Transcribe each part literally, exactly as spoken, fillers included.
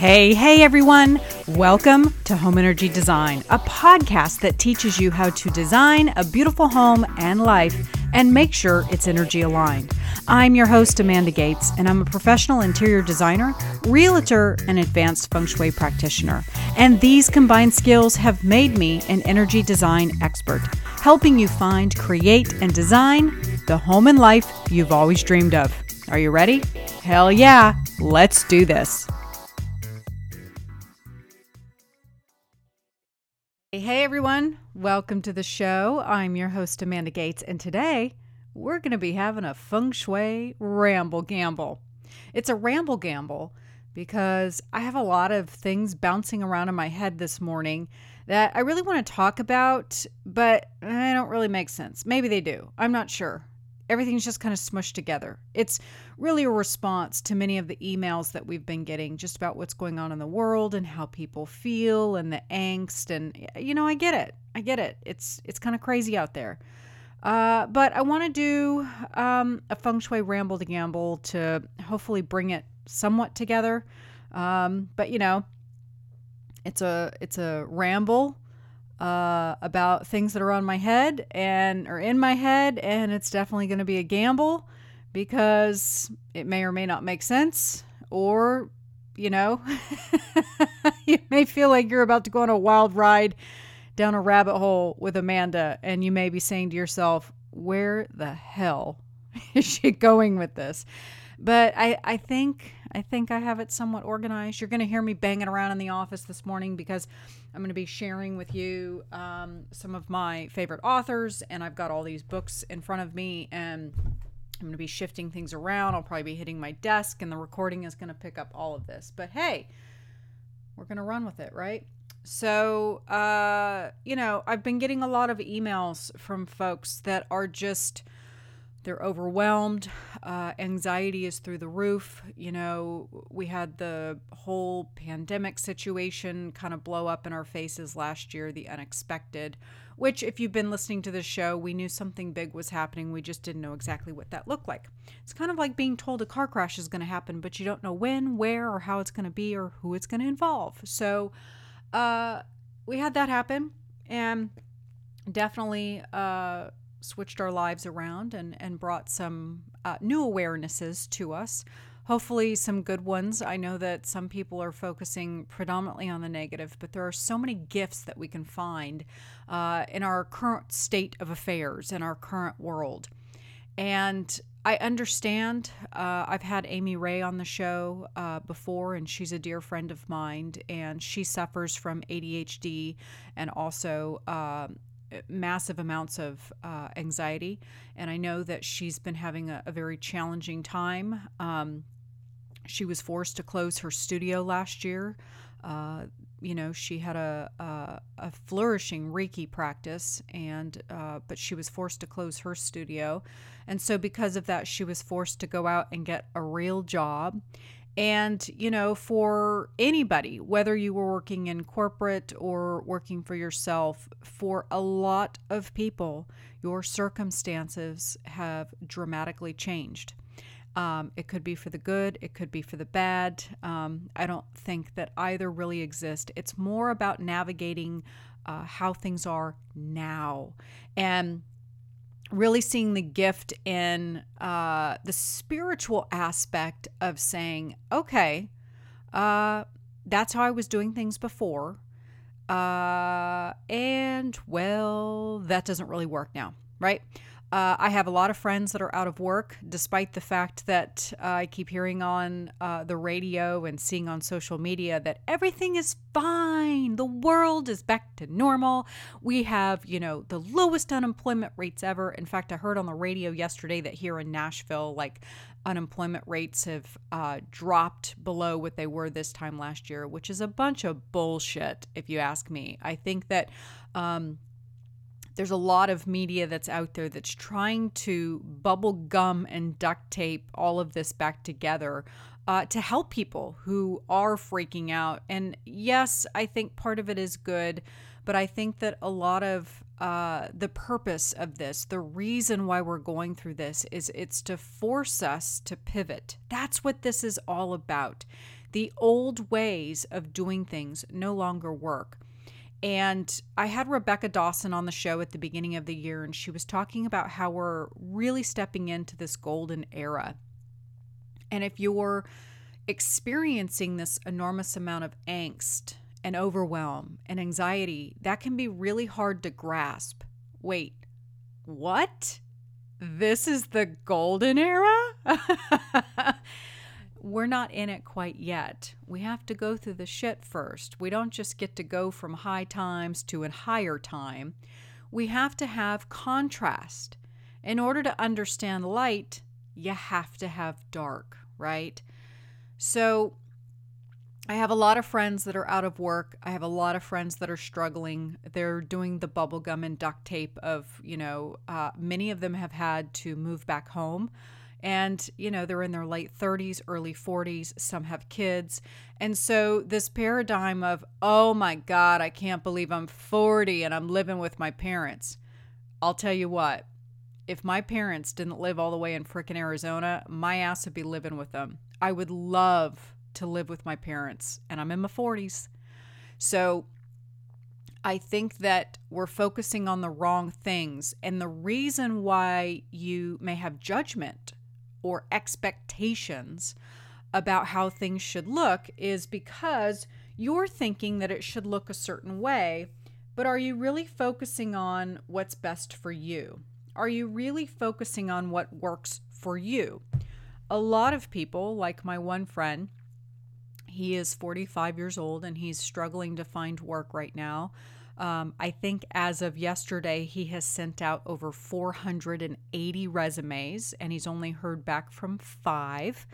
Hey, hey everyone! Welcome to Home Energy Design, a podcast that teaches you how to design a beautiful home and life and make sure it's energy aligned. I'm your host, Amanda Gates, and I'm a professional interior designer, realtor, and advanced feng shui practitioner. And these combined skills have made me an energy design expert, helping you find, create, and design the home and life you've always dreamed of. Are you ready? Hell yeah! Let's do this! Hey everyone, welcome to the show. I'm your host Amanda Gates, and today we're going to be having a feng shui ramble gamble. It's a ramble gamble because I have a lot of things bouncing around in my head this morning that I really want to talk about, but they don't really make sense. Maybe they do. I'm not sure. Everything's just kind of smushed together. It's really a response to many of the emails that we've been getting just about what's going on in the world and how people feel and the angst. And, you know, I get it. I get it. It's it's kind of crazy out there. Uh, but I want to do um, a feng shui ramble to gamble to hopefully bring it somewhat together. Um, but, you know, it's a it's a ramble. Uh, about things that are on my head and are in my head, and it's definitely going to be a gamble because it may or may not make sense, or, you know, you may feel like you're about to go on a wild ride down a rabbit hole with Amanda, and you may be saying to yourself, where the hell is she going with this? But I, I think I think I have it somewhat organized. You're going to hear me banging around in the office this morning because I'm going to be sharing with you um, some of my favorite authors, and I've got all these books in front of me, and I'm going to be shifting things around. I'll probably be hitting my desk, and the recording is going to pick up all of this. But hey, we're going to run with it, right? So, uh, you know, I've been getting a lot of emails from folks that are just... they're overwhelmed. Uh, anxiety is through the roof. You know, we had the whole pandemic situation kind of blow up in our faces last year, the unexpected, which if you've been listening to this show, we knew something big was happening. We just didn't know exactly what that looked like. It's kind of like being told a car crash is going to happen, but you don't know when, where, or how it's going to be or who it's going to involve. So uh, we had that happen, and definitely... Uh, switched our lives around and, and brought some uh, new awarenesses to us. Hopefully some good ones. I know that some people are focusing predominantly on the negative, but there are so many gifts that we can find uh, in our current state of affairs, in our current world. And I understand, uh, I've had Amy Ray on the show uh, before, and she's a dear friend of mine, and she suffers from A D H D and also uh, massive amounts of uh, anxiety. And I know that she's been having a, a very challenging time. Um, she was forced to close her studio last year. Uh, you know, she had a, a, a flourishing Reiki practice, and uh, but she was forced to close her studio. And so because of that, she was forced to go out and get a real job. And, you know, for anybody, whether you were working in corporate or working for yourself, for a lot of people, your circumstances have dramatically changed. Um, it could be for the good. It could be for the bad. Um, I don't think that either really exist. It's more about navigating uh, how things are now and really seeing the gift in uh, the spiritual aspect of saying, okay, uh, that's how I was doing things before. Uh, and well, that doesn't really work now, right? Uh, I have a lot of friends that are out of work, despite the fact that uh, I keep hearing on uh, the radio and seeing on social media that everything is fine. The world is back to normal. We have, you know, the lowest unemployment rates ever. In fact, I heard on the radio yesterday that here in Nashville, like, unemployment rates have uh, dropped below what they were this time last year, which is a bunch of bullshit, if you ask me. I think that... Um, There's a lot of media that's out there that's trying to bubble gum and duct tape all of this back together uh, to help people who are freaking out. And yes, I think part of it is good, but I think that a lot of uh, the purpose of this, the reason why we're going through this, is it's to force us to pivot. That's what this is all about. The old ways of doing things no longer work. And I had Rebecca Dawson on the show at the beginning of the year, and she was talking about how we're really stepping into this golden era. And if you're experiencing this enormous amount of angst and overwhelm and anxiety, that can be really hard to grasp. Wait, what? This is the golden era? We're not in it quite yet. We have to go through the shit first. We don't just get to go from high times to a higher time. We have to have contrast. In order to understand light, you have to have dark, right? So I have a lot of friends that are out of work. I have a lot of friends that are struggling. They're doing the bubblegum and duct tape of, you know, uh, many of them have had to move back home. And, you know, they're in their late thirties, early forties. Some have kids. And so this paradigm of, oh my God, I can't believe I'm forty and I'm living with my parents. I'll tell you what, if my parents didn't live all the way in frickin' Arizona, my ass would be living with them. I would love to live with my parents, and I'm in my forties. So I think that we're focusing on the wrong things. And the reason why you may have judgment or expectations about how things should look is because you're thinking that it should look a certain way, but are you really focusing on what's best for you? Are you really focusing on what works for you? A lot of people, like my one friend, he is forty-five years old and he's struggling to find work right now. Um, I think as of yesterday, he has sent out over four hundred eighty resumes and he's only heard back from five.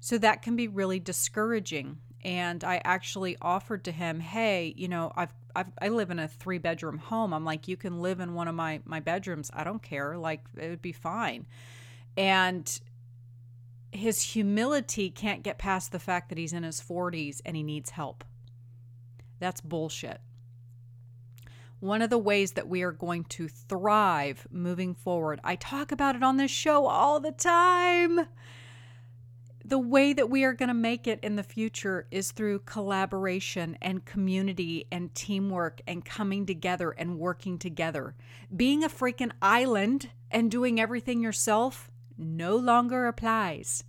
So that can be really discouraging. And I actually offered to him, hey, you know, I've, I've I live in a three bedroom home. I'm like, you can live in one of my, my bedrooms. I don't care. Like, it would be fine. And his humility can't get past the fact that he's in his forties and he needs help. That's bullshit. One of the ways that we are going to thrive moving forward, I talk about it on this show all the time. The way that we are going to make it in the future is through collaboration and community and teamwork and coming together and working together. Being a freaking island and doing everything yourself no longer applies.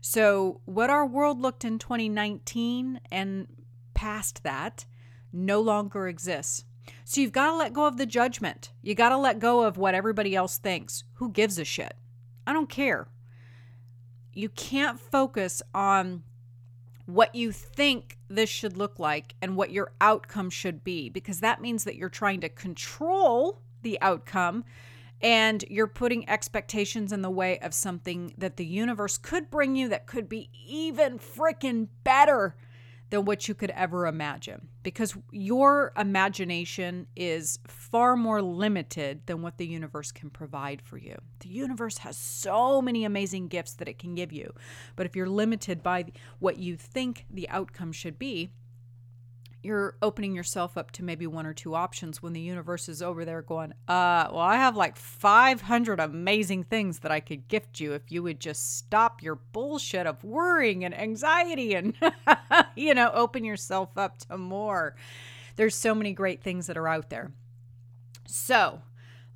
So what our world looked in twenty nineteen and past that no longer exists. So you've got to let go of the judgment. You got to let go of what everybody else thinks. Who gives a shit? I don't care. You can't focus on what you think this should look like and what your outcome should be, because that means that you're trying to control the outcome and you're putting expectations in the way of something that the universe could bring you that could be even freaking better than what you could ever imagine, because your imagination is far more limited than what the universe can provide for you. The universe has so many amazing gifts that it can give you, but if you're limited by what you think the outcome should be, you're opening yourself up to maybe one or two options when the universe is over there going, uh, well, I have like five hundred amazing things that I could gift you if you would just stop your bullshit of worrying and anxiety and, you know, open yourself up to more. There's so many great things that are out there. So,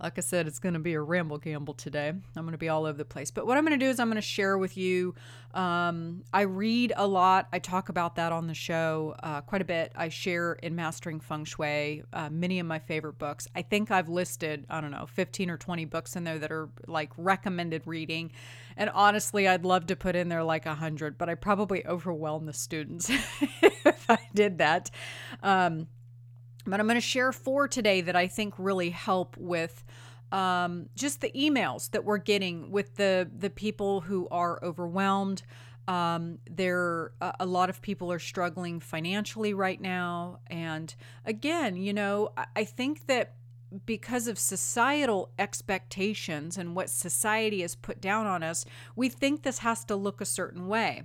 like I said, it's going to be a ramble gamble today. I'm going to be all over the place. But what I'm going to do is I'm going to share with you. Um, I read a lot. I talk about that on the show uh, quite a bit. I share in Mastering Feng Shui uh, many of my favorite books. I think I've listed, I don't know, fifteen or twenty books in there that are like recommended reading. And honestly, I'd love to put in there like one hundred, but I probably overwhelm the students if I did that. Um But I'm going to share four today that I think really help with um, just the emails that we're getting with the, the people who are overwhelmed. Um, there, uh, a lot of people are struggling financially right now. And again, you know, I, I think that because of societal expectations and what society has put down on us, we think this has to look a certain way.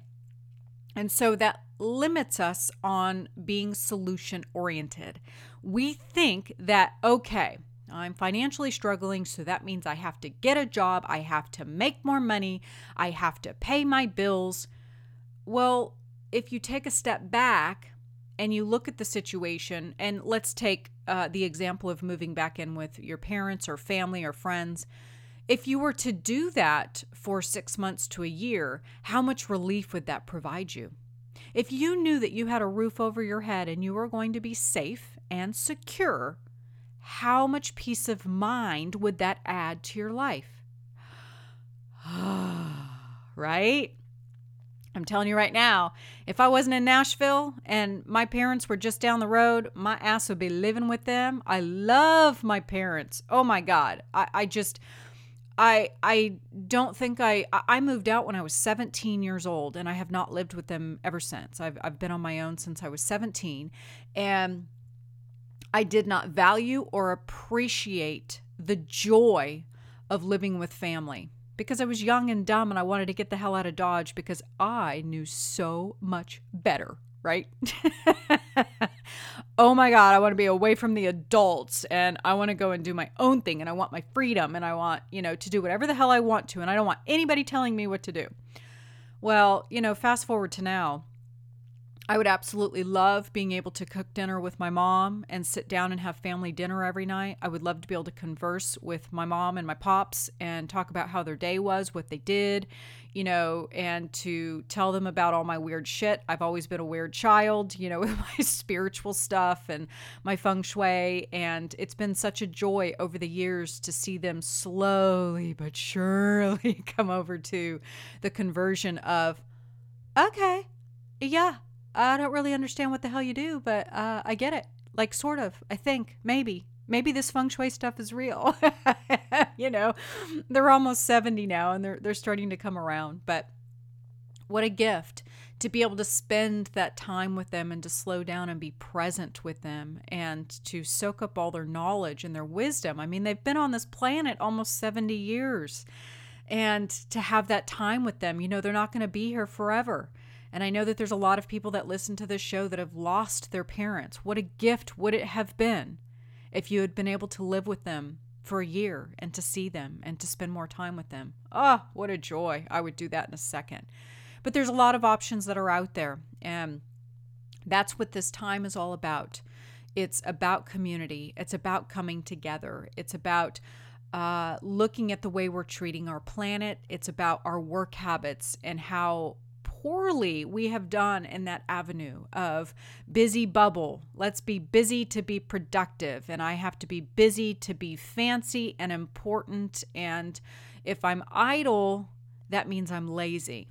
And so that limits us on being solution oriented. We think that, okay, I'm financially struggling, so that means I have to get a job, I have to make more money, I have to pay my bills. Well, if you take a step back and you look at the situation, and let's take uh, the example of moving back in with your parents or family or friends. If you were to do that for six months to a year, how much relief would that provide you? If you knew that you had a roof over your head and you were going to be safe and secure, how much peace of mind would that add to your life? Right? I'm telling you right now, if I wasn't in Nashville and my parents were just down the road, my ass would be living with them. I love my parents. Oh my God. I, I just... I I don't think I, I moved out when I was seventeen years old, and I have not lived with them ever since. I've I've been on my own since I was seventeen, and I did not value or appreciate the joy of living with family because I was young and dumb and I wanted to get the hell out of Dodge because I knew so much better, right? Oh my God, I want to be away from the adults and I want to go and do my own thing and I want my freedom and I want, you know, to do whatever the hell I want to and I don't want anybody telling me what to do. Well, you know, fast forward to now, I would absolutely love being able to cook dinner with my mom and sit down and have family dinner every night. I would love to be able to converse with my mom and my pops and talk about how their day was, what they did, you know, and to tell them about all my weird shit. I've always been a weird child, you know, with my spiritual stuff and my feng shui. And it's been such a joy over the years to see them slowly but surely come over to the conversion of, okay, yeah. I don't really understand what the hell you do, but uh, I get it. Like, sort of, I think, maybe. Maybe this feng shui stuff is real. You know, they're almost seventy now and they're, they're starting to come around. But what a gift to be able to spend that time with them and to slow down and be present with them and to soak up all their knowledge and their wisdom. I mean, they've been on this planet almost seventy years. And to have that time with them, you know, they're not going to be here forever. And I know that there's a lot of people that listen to this show that have lost their parents. What a gift would it have been if you had been able to live with them for a year and to see them and to spend more time with them? Oh, what a joy. I would do that in a second. But there's a lot of options that are out there. And that's what this time is all about. It's about community. It's about coming together. It's about uh, looking at the way we're treating our planet. It's about our work habits and how poorly we have done in that avenue of busy bubble. Let's be busy to be productive. And I have to be busy to be fancy and important. And if I'm idle, that means I'm lazy.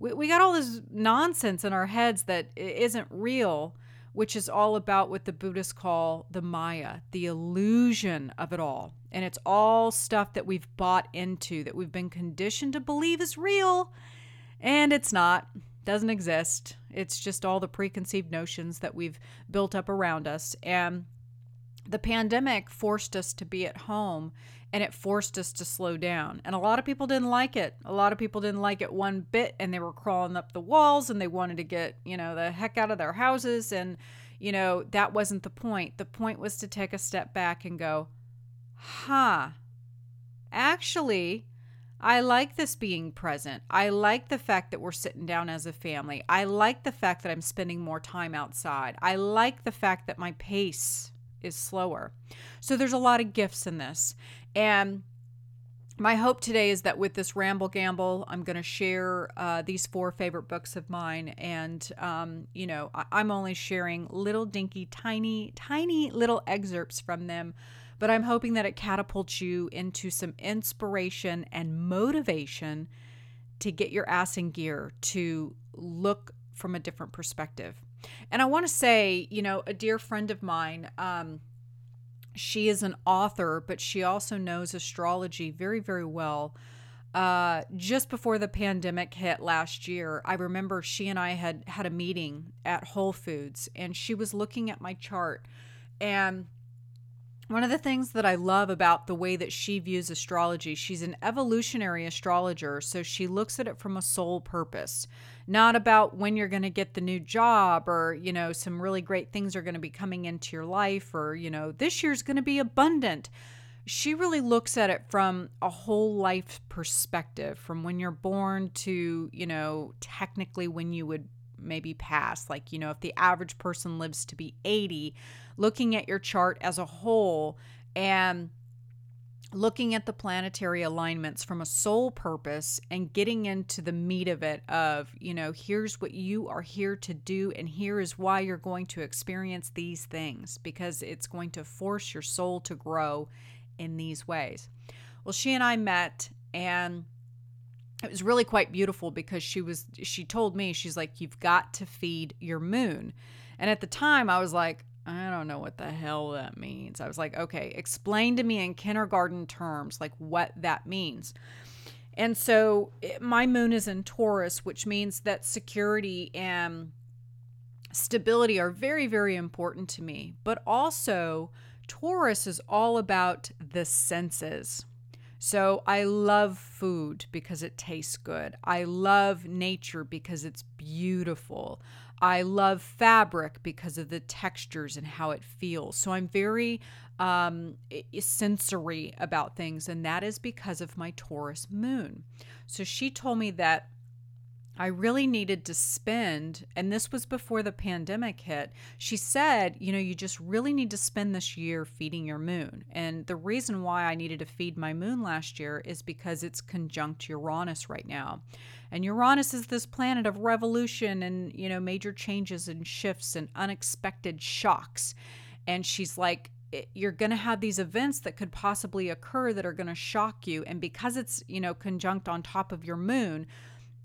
We, we got all this nonsense in our heads that isn't real, which is all about what the Buddhists call the Maya, the illusion of it all. And it's all stuff that we've bought into, that we've been conditioned to believe is real. And it's not, doesn't exist. It's just all the preconceived notions that we've built up around us. And the pandemic forced us to be at home and it forced us to slow down. And a lot of people didn't like it. A lot of people didn't like it one bit and they were crawling up the walls and they wanted to get, you know, the heck out of their houses. And, you know, that wasn't the point. The point was to take a step back and go, huh, actually, I like this being present. I like the fact that we're sitting down as a family. I like the fact that I'm spending more time outside. I like the fact that my pace is slower. So there's a lot of gifts in this. And my hope today is that with this ramble gamble, I'm going to share uh, these four favorite books of mine. And, um, you know, I- I'm only sharing little dinky, tiny, tiny little excerpts from them. But I'm hoping that it catapults you into some inspiration and motivation to get your ass in gear, to look from a different perspective. And I want to say, you know, a dear friend of mine, um, she is an author, but she also knows astrology very, very well. Uh, just before the pandemic hit last year, I remember she and I had had a meeting at Whole Foods, and she was looking at my chart. And one of the things that I love about the way that she views astrology, she's an evolutionary astrologer, so she looks at it from a soul purpose. not about when you're going to get the new job or, you know, some really great things are going to be coming into your life or, you know, this year's going to be abundant. She really looks at it from a whole life perspective, from when you're born to, you know, technically when you would maybe pass. Like, you know, if the average person lives to be eighty, looking at your chart as a whole and looking at the planetary alignments from a soul purpose and getting into the meat of it of, you know, here's what you are here to do and here is why you're going to experience these things, because it's going to force your soul to grow in these ways. Well, she and I met and it was really quite beautiful because she was, she told me, she's like, you've got to feed your moon. And at the time I was like, I don't know what the hell that means. I was like, okay, explain to me in kindergarten terms, like what that means. And so it, my moon is in Taurus, which means that security and stability are very, very important to me. But also Taurus is all about the senses. So I love food because it tastes good. I love nature because it's beautiful. I love fabric because of the textures and how it feels. So I'm very um, sensory about things, and that is because of my Taurus moon. So she told me that I really needed to spend, and this was before the pandemic hit, she said, you know, you just really need to spend this year feeding your moon. And the reason why I needed to feed my moon last year is because it's conjunct Uranus right now. And Uranus is this planet of revolution and, you know, major changes and shifts and unexpected shocks. And she's like, you're going to have these events that could possibly occur that are going to shock you. And because it's, you know, conjunct on top of your moon,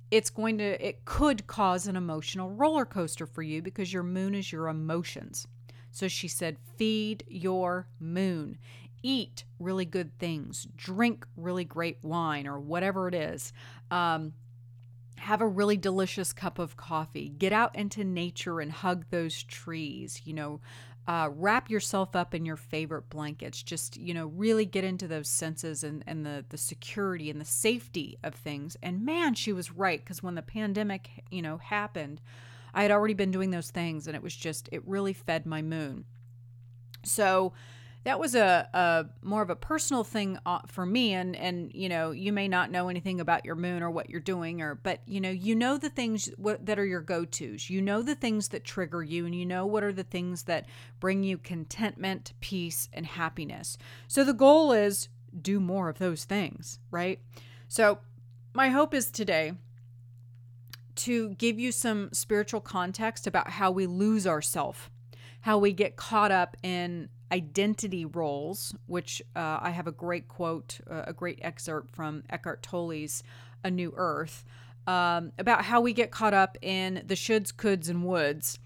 it's going to, it could cause an emotional roller coaster for you because your moon is your emotions. So she said, feed your moon, eat really good things, drink really great wine or whatever it is. Um, have a really delicious cup of coffee, get out into nature and hug those trees, you know, uh, wrap yourself up in your favorite blankets, just, you know, really get into those senses and, and the, the security and the safety of things. And man, she was right. Cause when the pandemic, you know, happened, I had already been doing those things and it was just, it really fed my moon. So that was a, a more of a personal thing for me. And, and, you know, you may not know anything about your moon or what you're doing or, but you know, you know, the things that are your go-tos, you know, the things that trigger you and you know, what are the things that bring you contentment, peace, and happiness. So the goal is do more of those things, right? So my hope is today to give you some spiritual context about how we lose ourselves, how we get caught up in identity roles, which uh, I have a great quote, uh, a great excerpt from Eckhart Tolle's A New Earth, um, about how we get caught up in the shoulds, coulds, and woulds.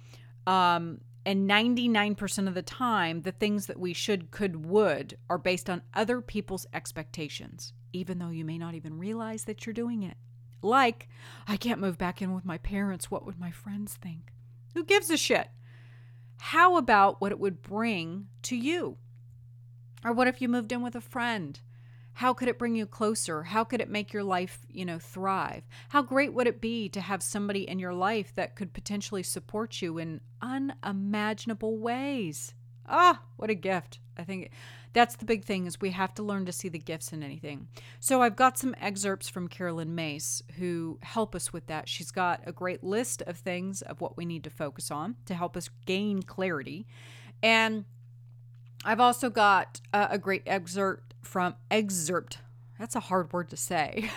Um, and ninety-nine percent of the time, the things that we should, could, would are based on other people's expectations, even though you may not even realize that you're doing it. Like, I can't move back in with my parents. What would my friends think? Who gives a shit? How about what it would bring to you? Or what if you moved in with a friend? How could it bring you closer? How could it make your life, you know, thrive? How great would it be to have somebody in your life that could potentially support you in unimaginable ways? Ah, what a gift. I think that's the big thing is we have to learn to see the gifts in anything. So I've got some excerpts from Carolyn Myss who help us with that. She's got a great list of things of what we need to focus on to help us gain clarity. And I've also got a, a great excerpt from excerpt. That's a hard word to say.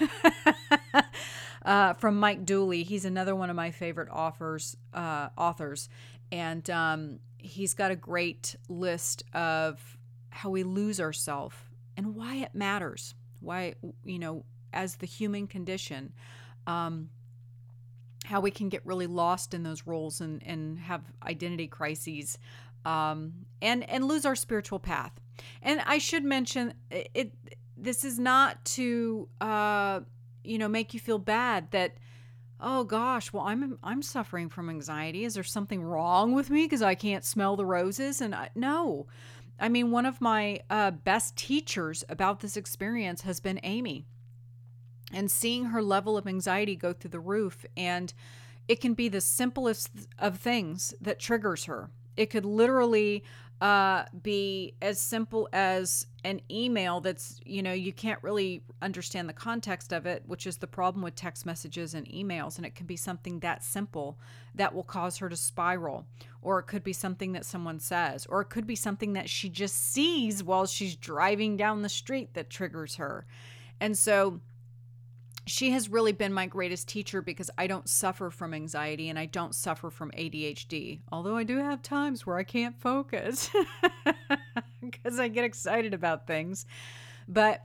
uh, from Mike Dooley. He's another one of my favorite authors, uh, authors. And, um, he's got a great list of how we lose ourselves and why it matters. Why, you know, as the human condition, um, how we can get really lost in those roles and, and have identity crises um, and, and lose our spiritual path. And I should mention it, it this is not to, uh, you know, make you feel bad that, oh gosh, well, I'm I'm suffering from anxiety. Is there something wrong with me because I can't smell the roses? And I, no, I mean, one of my uh, best teachers about this experience has been Amy, and seeing her level of anxiety go through the roof and, It can be the simplest of things that triggers her. It could literally uh, be as simple as an email that's, you know, you can't really understand the context of it, which is the problem with text messages and emails. And it can be something that simple that will cause her to spiral. Or it could be something that someone says. Or it could be something that she just sees while she's driving down the street that triggers her. And so she has really been my greatest teacher because I don't suffer from anxiety and I don't suffer from A D H D, although I do have times where I can't focus because I get excited about things. But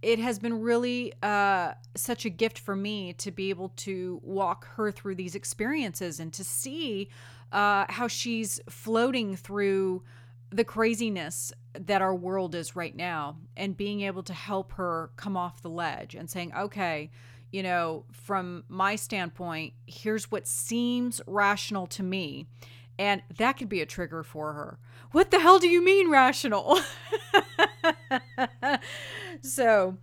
it has been really uh, such a gift for me to be able to walk her through these experiences and to see uh, how she's floating through the craziness that our world is right now, and being able to help her come off the ledge and saying, okay, you know, from my standpoint, here's what seems rational to me. And that could be a trigger for her. What the hell do you mean rational? So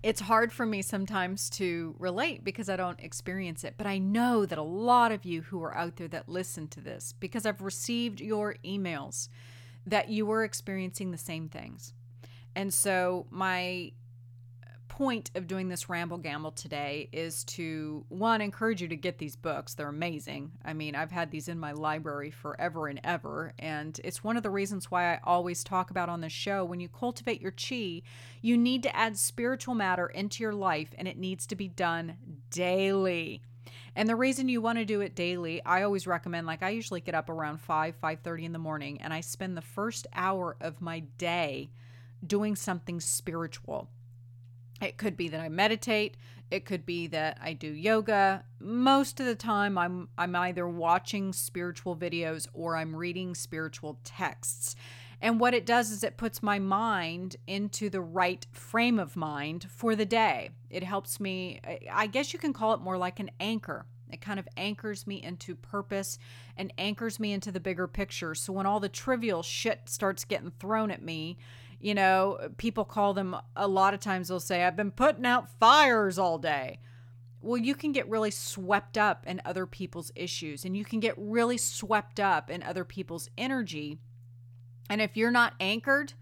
it's hard for me sometimes to relate because I don't experience it. But I know that a lot of you who are out there that listen to this, because I've received your emails, that you were experiencing the same things. And so my point of doing this ramble gamble today is to, one, encourage you to get these books. They're amazing. I mean, I've had these in my library forever and ever. And it's one of the reasons why I always talk about on this show, when you cultivate your chi, you need to add spiritual matter into your life, and it needs to be done daily. And the reason you want to do it daily, I always recommend, like I usually get up around five, five thirty in the morning, and I spend the first hour of my day doing something spiritual. It could be that I meditate. It could be that I do yoga. Most of the time, I'm I'm either watching spiritual videos or I'm reading spiritual texts. And what it does is it puts my mind into the right frame of mind for the day. It helps me, I guess you can call it more like an anchor. It kind of anchors me into purpose and anchors me into the bigger picture. So when all the trivial shit starts getting thrown at me, you know, people call them, a lot of times they'll say, I've been putting out fires all day. Well, you can get really swept up in other people's issues, and you can get really swept up in other people's energy. And if you're not anchored,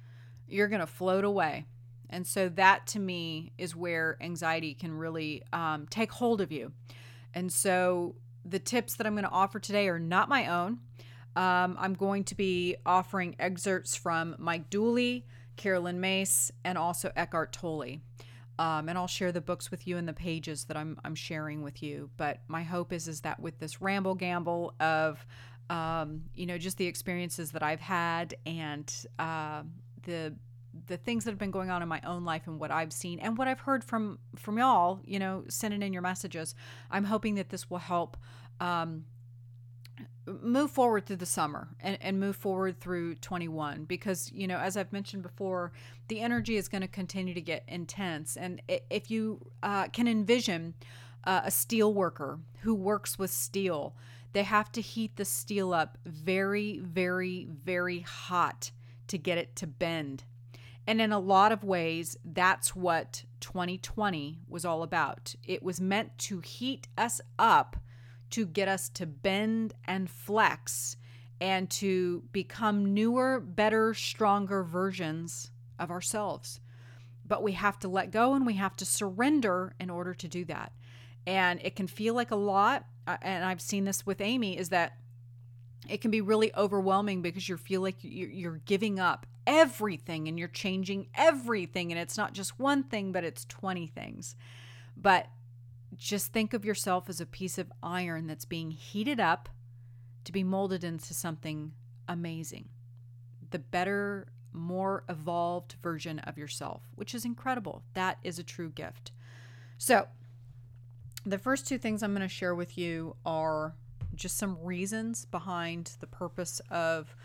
you're going to float away. And so that, to me, is where anxiety can really um, take hold of you. And so the tips that I'm going to offer today are not my own. Um, I'm going to be offering excerpts from Mike Dooley, Carolyn Myss, and also Eckhart Tolle. Um, and I'll share the books with you and the pages that I'm, I'm sharing with you. But my hope is, is that with this ramble gamble of Um, you know, just the experiences that I've had and uh, the the things that have been going on in my own life and what I've seen and what I've heard from from y'all, you know, sending in your messages. I'm hoping that this will help um, move forward through the summer and, and move forward through twenty-one. Because, you know, as I've mentioned before, the energy is going to continue to get intense. And if you uh, can envision uh, a steel worker who works with steel, they have to heat the steel up very, very, very hot to get it to bend. And in a lot of ways, that's what twenty twenty was all about. It was meant to heat us up to get us to bend and flex and to become newer, better, stronger versions of ourselves. But we have to let go and we have to surrender in order to do that. And it can feel like a lot. And I've seen this with Amy, is that it can be really overwhelming because you feel like you're giving up everything and you're changing everything. And it's not just one thing, but it's twenty things. But just think of yourself as a piece of iron that's being heated up to be molded into something amazing. The better, more evolved version of yourself, which is incredible. That is a true gift. So the first two things I'm going to share with you are just some reasons behind the purpose of,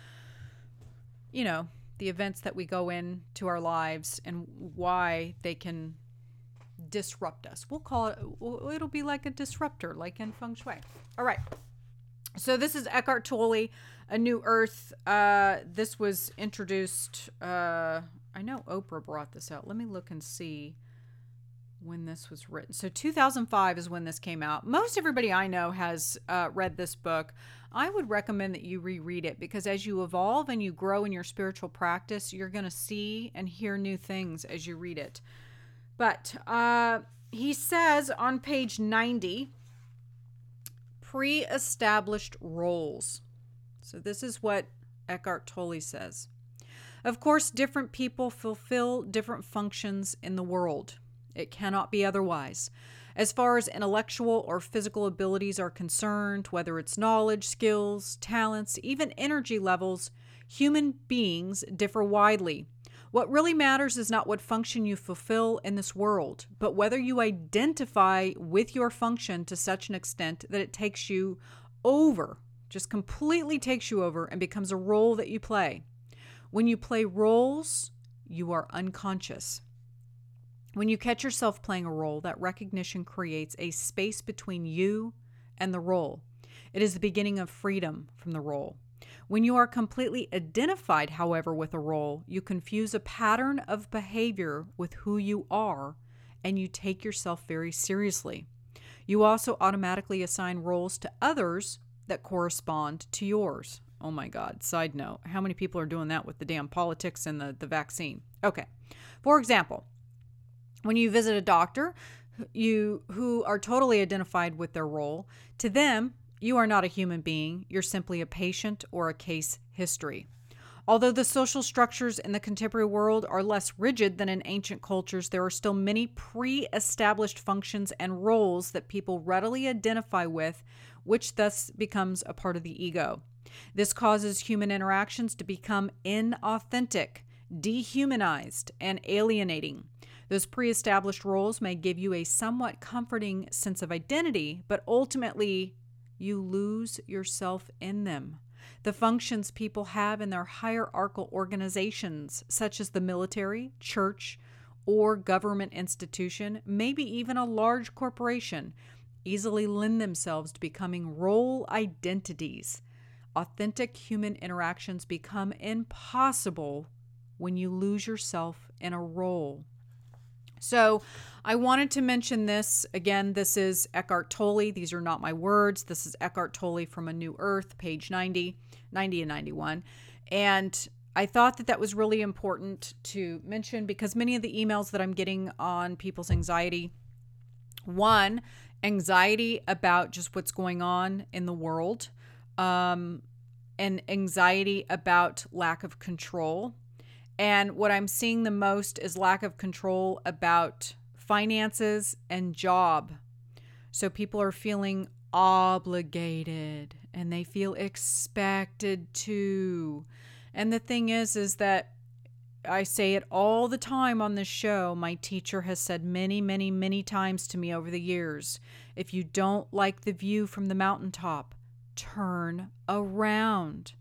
you know, the events that we go into our lives and why they can disrupt us. We'll call it, it'll be like a disruptor, like in Feng Shui. All right. So this is Eckhart Tolle, A New Earth. Uh, this was introduced, uh, I know Oprah brought this out. Let me look and see when this was written. So two thousand five is when this came out. Most everybody I know has uh, read this book. I would recommend that you reread it, because as you evolve and you grow in your spiritual practice, you're going to see and hear new things as you read it. But uh, he says on page ninety, pre-established roles. So this is what Eckhart Tolle says. Of course, different people fulfill different functions in the world. It cannot be otherwise. As far as intellectual or physical abilities are concerned, whether it's knowledge, skills, talents, even energy levels, human beings differ widely. What really matters is not what function you fulfill in this world, but whether you identify with your function to such an extent that it takes you over, just completely takes you over and becomes a role that you play. When you play roles, you are unconscious. When you catch yourself playing a role, that recognition creates a space between you and the role. It is the beginning of freedom from the role. When you are completely identified, however, with a role, you confuse a pattern of behavior with who you are, and you take yourself very seriously. You also automatically assign roles to others that correspond to yours. Oh my God, side note, how many people are doing that with the damn politics and the, the vaccine? Okay, for example, when you visit a doctor you who are totally identified with their role, to them, you are not a human being. You're simply a patient or a case history. Although the social structures in the contemporary world are less rigid than in ancient cultures, there are still many pre-established functions and roles that people readily identify with, which thus becomes a part of the ego. This causes human interactions to become inauthentic, dehumanized, and alienating. Those pre-established roles may give you a somewhat comforting sense of identity, but ultimately you lose yourself in them. The functions people have in their hierarchical organizations, such as the military, church, or government institution, maybe even a large corporation, easily lend themselves to becoming role identities. Authentic human interactions become impossible when you lose yourself in a role. So I wanted to mention this. Again, this is Eckhart Tolle. These are not my words. This is Eckhart Tolle from A New Earth, page ninety, ninety and ninety-one. And I thought that that was really important to mention, because many of the emails that I'm getting on people's anxiety, one, anxiety about just what's going on in the world, um, and anxiety about lack of control. And what I'm seeing the most is lack of control about finances and job. So people are feeling obligated and they feel expected to. And the thing is, is that I say it all the time on this show. My teacher has said many, many, many times to me over the years, if you don't like the view from the mountaintop, turn around.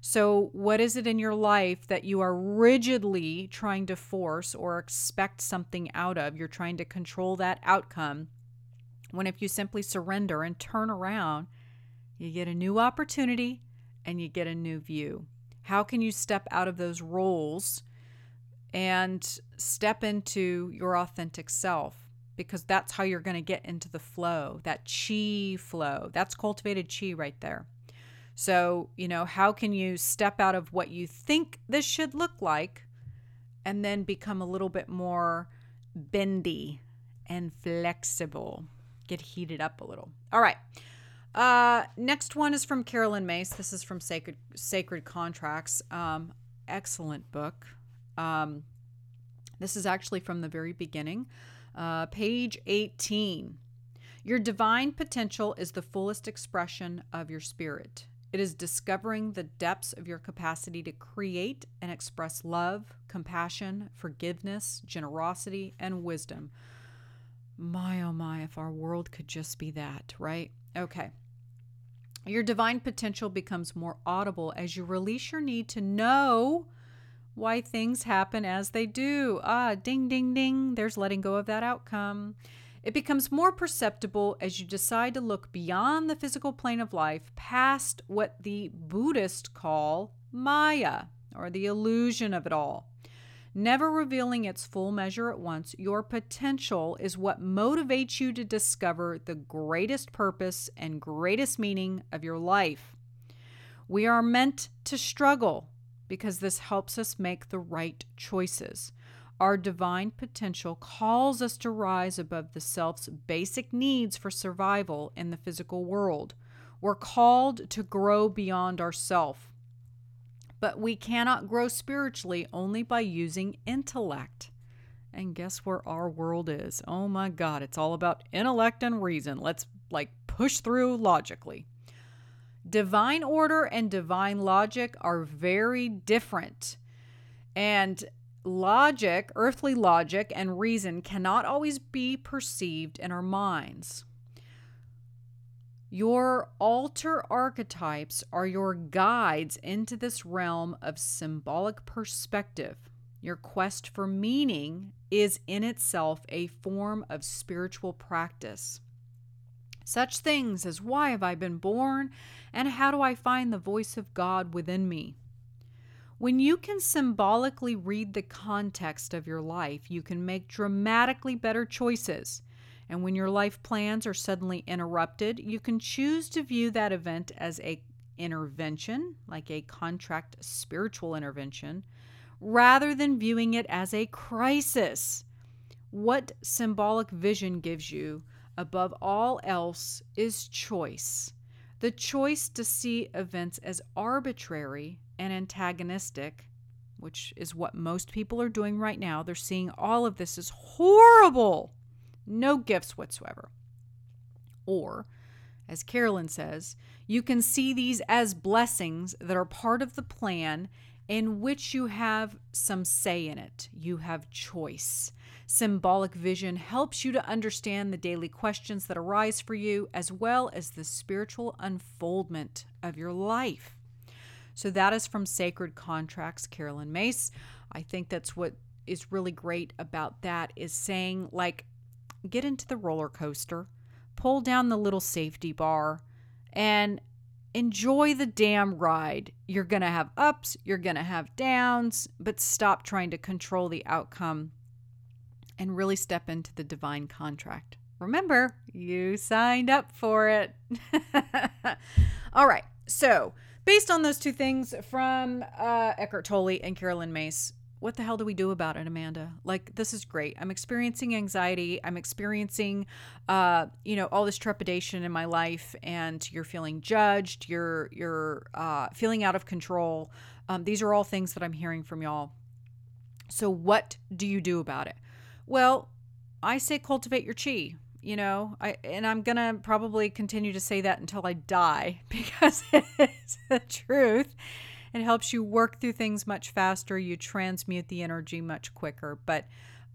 So what is it in your life that you are rigidly trying to force or expect something out of? You're trying to control that outcome, when if you simply surrender and turn around, you get a new opportunity and you get a new view. How can you step out of those roles and step into your authentic self? Because that's how you're going to get into the flow, that chi flow. That's cultivated chi right there. So, you know, how can you step out of what you think this should look like and then become a little bit more bendy and flexible? Get heated up a little. All right. Uh, next one is from Carolyn Myss. This is from Sacred, Sacred Contracts. Um, excellent book. Um, this is actually from the very beginning. Uh, page eighteen. Your divine potential is the fullest expression of your spirit. It is discovering the depths of your capacity to create and express love, compassion, forgiveness, generosity, and wisdom. My, oh my, if our world could just be that, right? Okay. Your divine potential becomes more audible as you release your need to know why things happen as they do. Ah, ding, ding, ding. There's letting go of that outcome. It becomes more perceptible as you decide to look beyond the physical plane of life, past what the Buddhists call Maya, or the illusion of it all. Never revealing its full measure at once, your potential is what motivates you to discover the greatest purpose and greatest meaning of your life. We are meant to struggle because this helps us make the right choices. Our divine potential calls us to rise above the self's basic needs for survival in the physical world. We're called to grow beyond ourself. But we cannot grow spiritually only by using intellect. And guess where our world is? Oh my God, it's all about intellect and reason. Let's like push through logically. Divine order and divine logic are very different. And logic, earthly logic, and reason cannot always be perceived in our minds. Your altar archetypes are your guides into this realm of symbolic perspective. Your quest for meaning is in itself a form of spiritual practice. Such things as why have I been born and how do I find the voice of God within me? When you can symbolically read the context of your life, you can make dramatically better choices. And when your life plans are suddenly interrupted, you can choose to view that event as an intervention, like a contract spiritual intervention, rather than viewing it as a crisis. What symbolic vision gives you, above all else, is choice. The choice to see events as arbitrary and antagonistic, which is what most people are doing right now. They're seeing all of this as horrible. No gifts whatsoever. Or, as Carolyn says, you can see these as blessings that are part of the plan in which you have some say in it. You have choice. Symbolic vision helps you to understand the daily questions that arise for you, as well as the spiritual unfoldment of your life. So that is from Sacred Contracts, Carolyn Myss. I think that's what is really great about that, is saying, like, get into the roller coaster, pull down the little safety bar, and enjoy the damn ride. You're going to have ups, you're going to have downs, but stop trying to control the outcome and really step into the divine contract. Remember, you signed up for it. All right, so based on those two things from uh, Eckhart Tolle and Carolyn Myss, what the hell do we do about it, Amanda? Like, this is great. I'm experiencing anxiety. I'm experiencing, uh, you know, all this trepidation in my life, and you're feeling judged. You're, you're uh, feeling out of control. Um, these are all things that I'm hearing from y'all. So what do you do about it? Well, I say cultivate your chi, you know, I, and I'm going to probably continue to say that until I die, because it's the truth. It helps you work through things much faster. You transmute the energy much quicker. But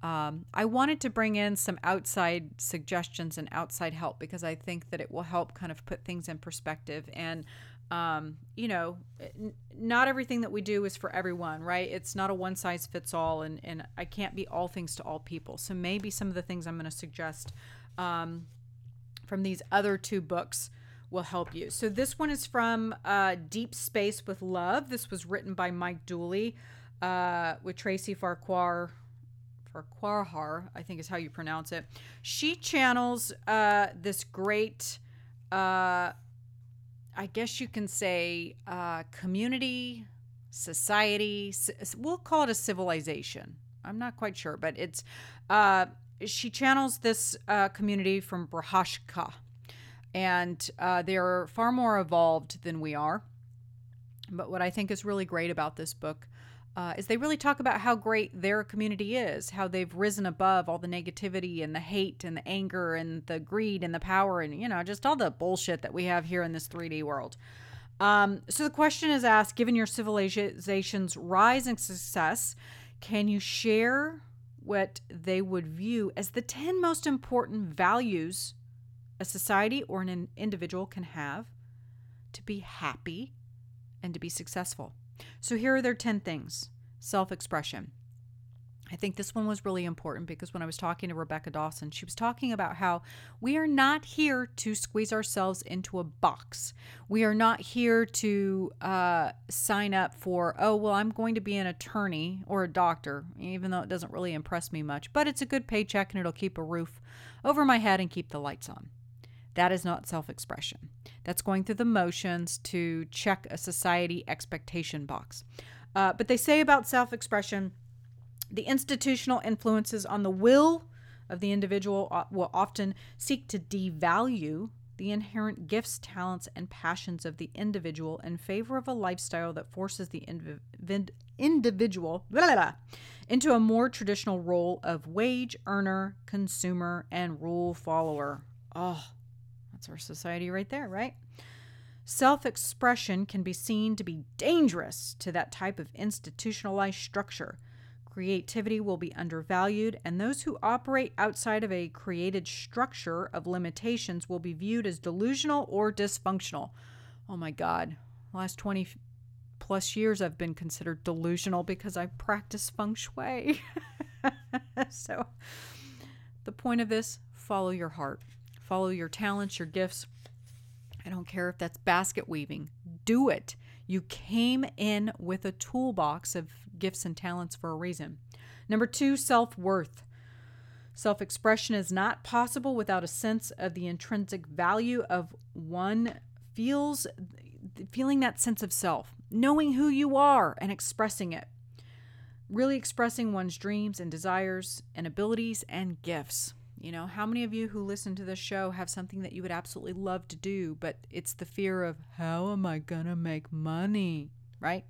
um, I wanted to bring in some outside suggestions and outside help, because I think that it will help kind of put things in perspective. And, um, you know, n- not everything that we do is for everyone, right? It's not a one size fits all, and, and I can't be all things to all people. So maybe some of the things I'm going to suggest um, from these other two books will help you. So this one is from uh, Deep Space with Love. This was written by Mike Dooley uh, with Tracy Farquhar. Farquhar, I think is how you pronounce it. She channels uh, this great, uh, I guess you can say, uh, community, society. We'll call it a civilization. I'm not quite sure, but it's. Uh, she channels this uh, community from Brahaschka. And uh, they're far more evolved than we are. But what I think is really great about this book uh, is they really talk about how great their community is, how they've risen above all the negativity and the hate and the anger and the greed and the power and, you know, just all the bullshit that we have here in this three D world. Um, so the question is asked, given your civilization's rise and success, can you share what they would view as the ten most important values a society or an individual can have to be happy and to be successful? So here are their ten things. Self-expression. I think this one was really important because when I was talking to Rebecca Dawson, she was talking about how we are not here to squeeze ourselves into a box. We are not here to uh, sign up for, oh, well, I'm going to be an attorney or a doctor, even though it doesn't really impress me much, but it's a good paycheck and it'll keep a roof over my head and keep the lights on. That is not self-expression. That's going through the motions to check a society expectation box. Uh, but they say about self-expression, the institutional influences on the will of the individual will often seek to devalue the inherent gifts, talents, and passions of the individual in favor of a lifestyle that forces the indiv- individual blah, blah, blah, into a more traditional role of wage earner, consumer, and rule follower. Oh, that's our society right there, right? Self-expression can be seen to be dangerous to that type of institutionalized structure. Creativity will be undervalued, and those who operate outside of a created structure of limitations will be viewed as delusional or dysfunctional. Oh my God. Last twenty plus years I've been considered delusional because I practice feng shui. So the point of this, follow your heart. Follow your talents, your gifts. I don't care if that's basket weaving. Do it. You came in with a toolbox of gifts and talents for a reason. Number two, self-worth. Self-expression is not possible without a sense of the intrinsic value of one feels, feeling that sense of self, knowing who you are and expressing it, really expressing one's dreams and desires and abilities and gifts. You know, how many of you who listen to this show have something that you would absolutely love to do, but it's the fear of, how am I going to make money, right?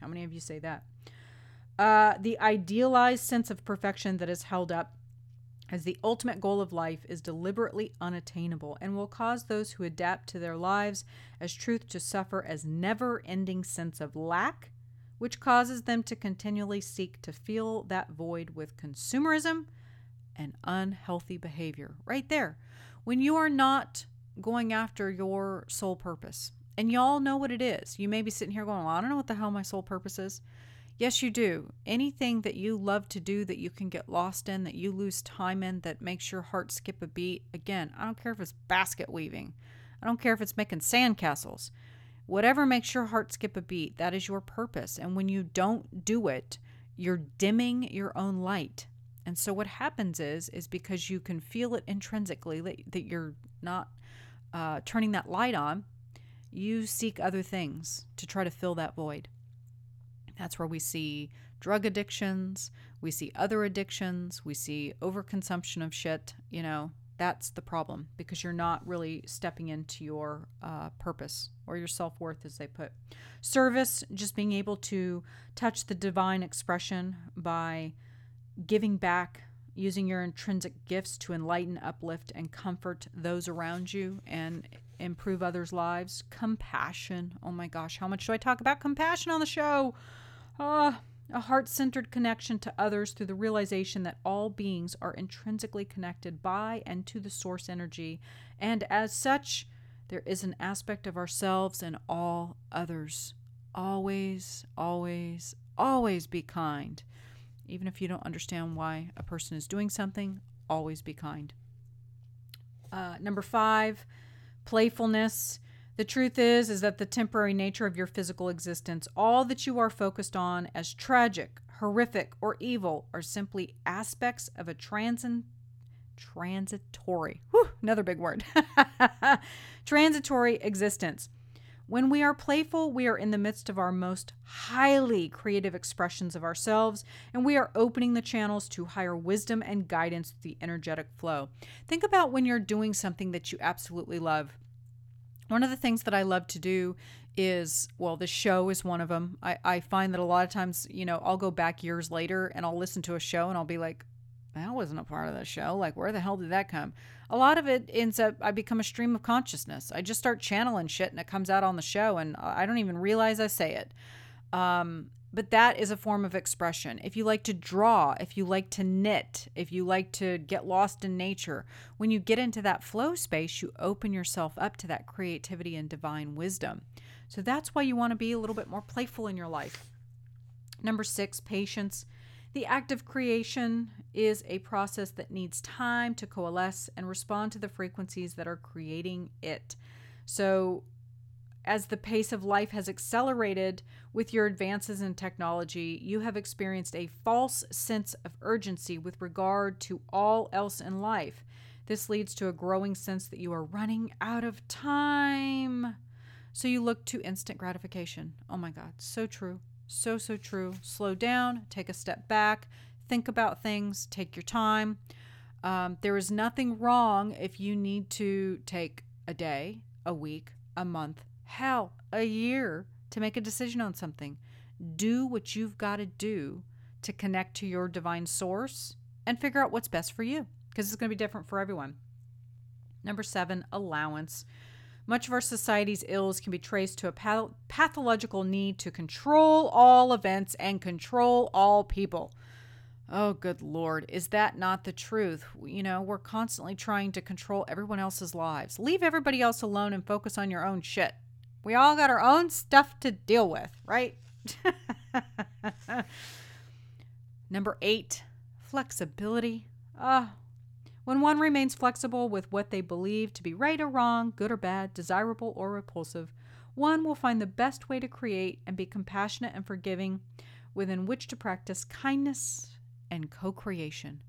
How many of you say that? Uh, the idealized sense of perfection that is held up as the ultimate goal of life is deliberately unattainable and will cause those who adapt to their lives as truth to suffer as never-ending sense of lack, which causes them to continually seek to fill that void with consumerism and unhealthy behavior. Right there. When you are not going after your soul purpose, and y'all know what it is. You may be sitting here going, well, I don't know what the hell my soul purpose is. Yes, you do. Anything that you love to do that you can get lost in, that you lose time in, that makes your heart skip a beat. Again, I don't care if it's basket weaving. I don't care if it's making sandcastles. Whatever makes your heart skip a beat, that is your purpose. And when you don't do it, you're dimming your own light. And so what happens is, is because you can feel it intrinsically that, that you're not uh, turning that light on, you seek other things to try to fill that void. That's where we see drug addictions, we see other addictions, we see overconsumption of shit. You know, that's the problem because you're not really stepping into your uh, purpose or your self-worth, as they put. Service, just being able to touch the divine expression by giving back, using your intrinsic gifts to enlighten, uplift, and comfort those around you and improve others' lives. Compassion. Oh my gosh, how much do I talk about compassion on the show? Uh, a heart-centered connection to others through the realization that all beings are intrinsically connected by and to the source energy. And as such, there is an aspect of ourselves and all others. Always, always, always be kind. Even if you don't understand why a person is doing something, always be kind. Uh, number five, playfulness. The truth is, is that the temporary nature of your physical existence, all that you are focused on as tragic, horrific, or evil are simply aspects of a transit, transitory, whew, another big word, transitory existence. When we are playful, we are in the midst of our most highly creative expressions of ourselves, and we are opening the channels to higher wisdom and guidance through the energetic flow. Think about when you're doing something that you absolutely love. One of the things that I love to do is, well, this show is one of them. I, I find that a lot of times, you know, I'll go back years later and I'll listen to a show and I'll be like, that wasn't a part of the show. Like, where the hell did that come? A lot of it ends up, I become a stream of consciousness. I just start channeling shit and it comes out on the show and I don't even realize I say it. Um, but that is a form of expression. If you like to draw, if you like to knit, if you like to get lost in nature, when you get into that flow space, you open yourself up to that creativity and divine wisdom. So that's why you want to be a little bit more playful in your life. Number six, patience. The act of creation is a process that needs time to coalesce and respond to the frequencies that are creating it. So as the pace of life has accelerated with your advances in technology, you have experienced a false sense of urgency with regard to all else in life. This leads to a growing sense that you are running out of time. So you look to instant gratification. Oh my God, so true. So, so true. Slow down, take a step back, think about things, take your time. Um, there is nothing wrong if you need to take a day, a week, a month, hell, a year to make a decision on something. Do what you've got to do to connect to your divine source and figure out what's best for you, because it's going to be different for everyone. Number seven, allowance. Much of our society's ills can be traced to a pathological need to control all events and control all people. Oh, good Lord. Is that not the truth? You know, we're constantly trying to control everyone else's lives. Leave everybody else alone and focus on your own shit. We all got our own stuff to deal with, right? Number eight, flexibility. Oh, when one remains flexible with what they believe to be right or wrong, good or bad, desirable or repulsive, one will find the best way to create and be compassionate and forgiving, within which to practice kindness and co-creation.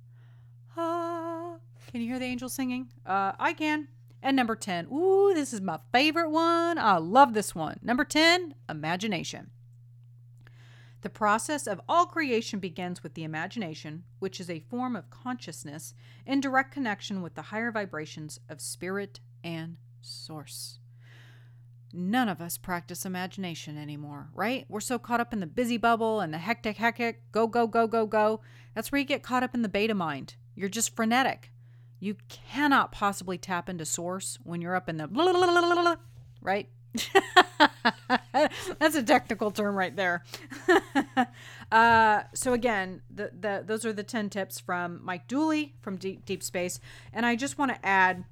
Ah, can you hear the angels singing? Uh, I can. And number ten. Ooh, this is my favorite one. I love this one. Number ten, imagination. The process of all creation begins with the imagination, which is a form of consciousness in direct connection with the higher vibrations of spirit and source. None of us practice imagination anymore, right? We're so caught up in the busy bubble and the hectic, hectic, go, go, go, go, go. That's where you get caught up in the beta mind. You're just frenetic. You cannot possibly tap into source when you're up in the blah, blah, blah, blah, blah, right? That's a technical term right there. uh, so again, the, the, those are the ten tips from Mike Dooley from Deep, Deep Space. And I just want to add,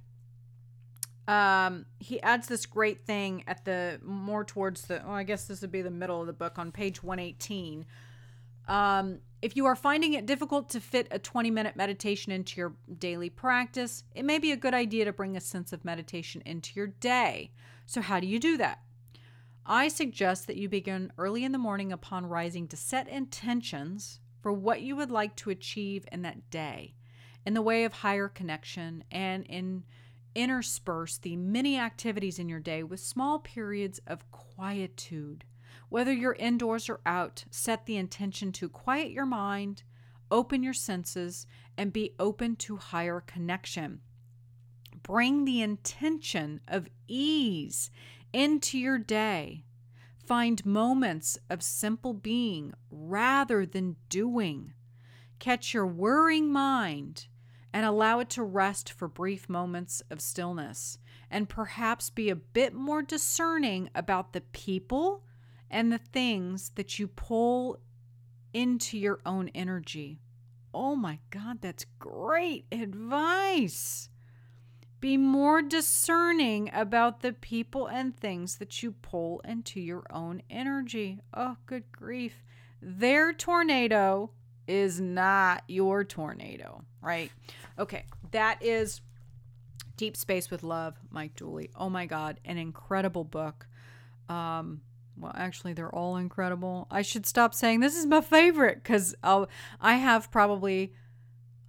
um, he adds this great thing at the more towards the, oh, I guess this would be the middle of the book on page one eighteen. Um, if you are finding it difficult to fit a twenty minute meditation into your daily practice, it may be a good idea to bring a sense of meditation into your day. So how do you do that? I suggest that you begin early in the morning upon rising to set intentions for what you would like to achieve in that day in the way of higher connection, and in intersperse the many activities in your day with small periods of quietude. Whether you're indoors or out, set the intention to quiet your mind, open your senses, and be open to higher connection. Bring the intention of ease into your day. Find moments of simple being rather than doing. Catch your worrying mind and allow it to rest for brief moments of stillness, and perhaps be a bit more discerning about the people and the things that you pull into your own energy. Oh my God, that's great advice. Be more discerning about the people and things that you pull into your own energy. Oh, good grief. Their tornado is not your tornado, right? Okay, that is Deep Space with Love, Mike Dooley. Oh my God, an incredible book. Um, Well, actually, they're all incredible. I should stop saying this is my favorite, because I have probably,